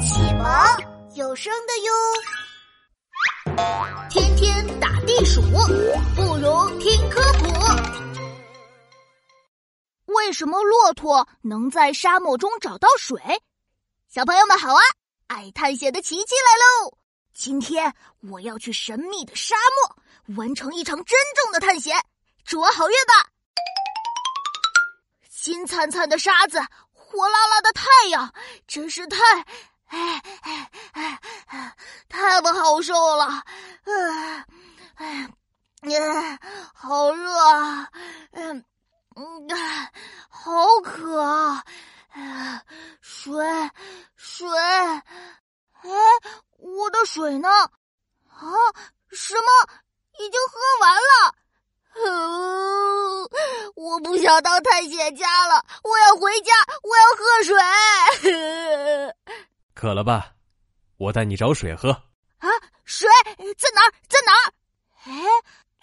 启蒙有声的哟。天天打地鼠，不如听科普。为什么骆驼能在沙漠中找到水？小朋友们好啊，爱探险的琪琪来喽！今天我要去神秘的沙漠，完成一场真正的探险，祝我好运吧！金灿灿的沙子，火辣辣的太阳，真是太不好受了，好热，好渴，水，我的水呢？啊，什么？已经喝完了。我不想当探险家了，我要回家，我要喝水。渴了吧？我带你找水喝。啊，水在哪儿？在哪儿？哎，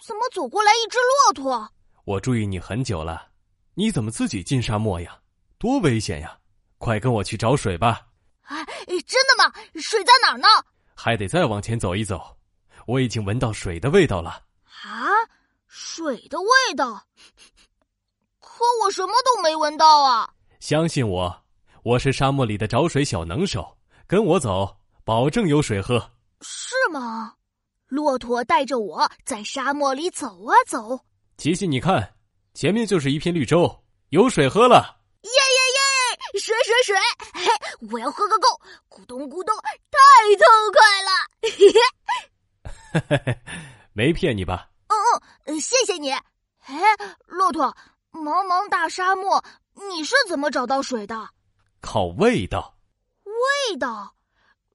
怎么走过来一只骆驼？我注意你很久了，你怎么自己进沙漠呀？多危险呀！快跟我去找水吧。啊，真的吗？水在哪儿呢？还得再往前走一走，我已经闻到水的味道了。啊，水的味道？可我什么都没闻到啊！相信我，我是沙漠里的找水小能手，跟我走，保证有水喝。是吗？骆驼带着我在沙漠里走啊走。琪琪，你看，前面就是一片绿洲，有水喝了！耶！水！我要喝个够！咕咚，太痛快了！没骗你吧？谢谢你。哎，骆驼。茫茫大沙漠，你是怎么找到水的？靠味道。味道？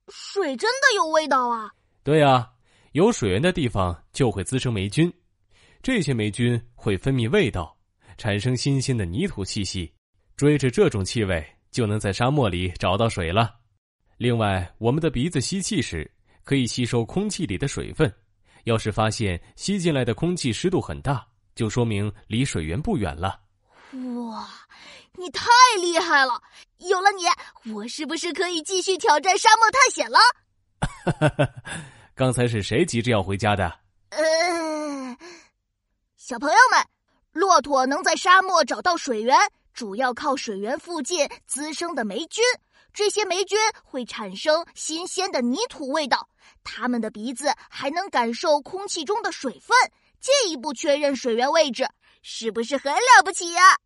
水真的有味道啊？对啊，有水源的地方就会滋生霉菌，这些霉菌会分泌味道，产生新鲜的泥土气息，追着这种气味就能在沙漠里找到水了。另外，我们的鼻子吸气时可以吸收空气里的水分，要是发现吸进来的空气湿度很大，就说明离水源不远了。哇，你太厉害了！有了你，我是不是可以继续挑战沙漠探险了？刚才是谁急着要回家的？小朋友们，骆驼能在沙漠找到水源，主要靠水源附近滋生的霉菌。这些霉菌会产生新鲜的泥土味道，它们的鼻子还能感受空气中的水分，进一步确认水源位置，是不是很了不起呀？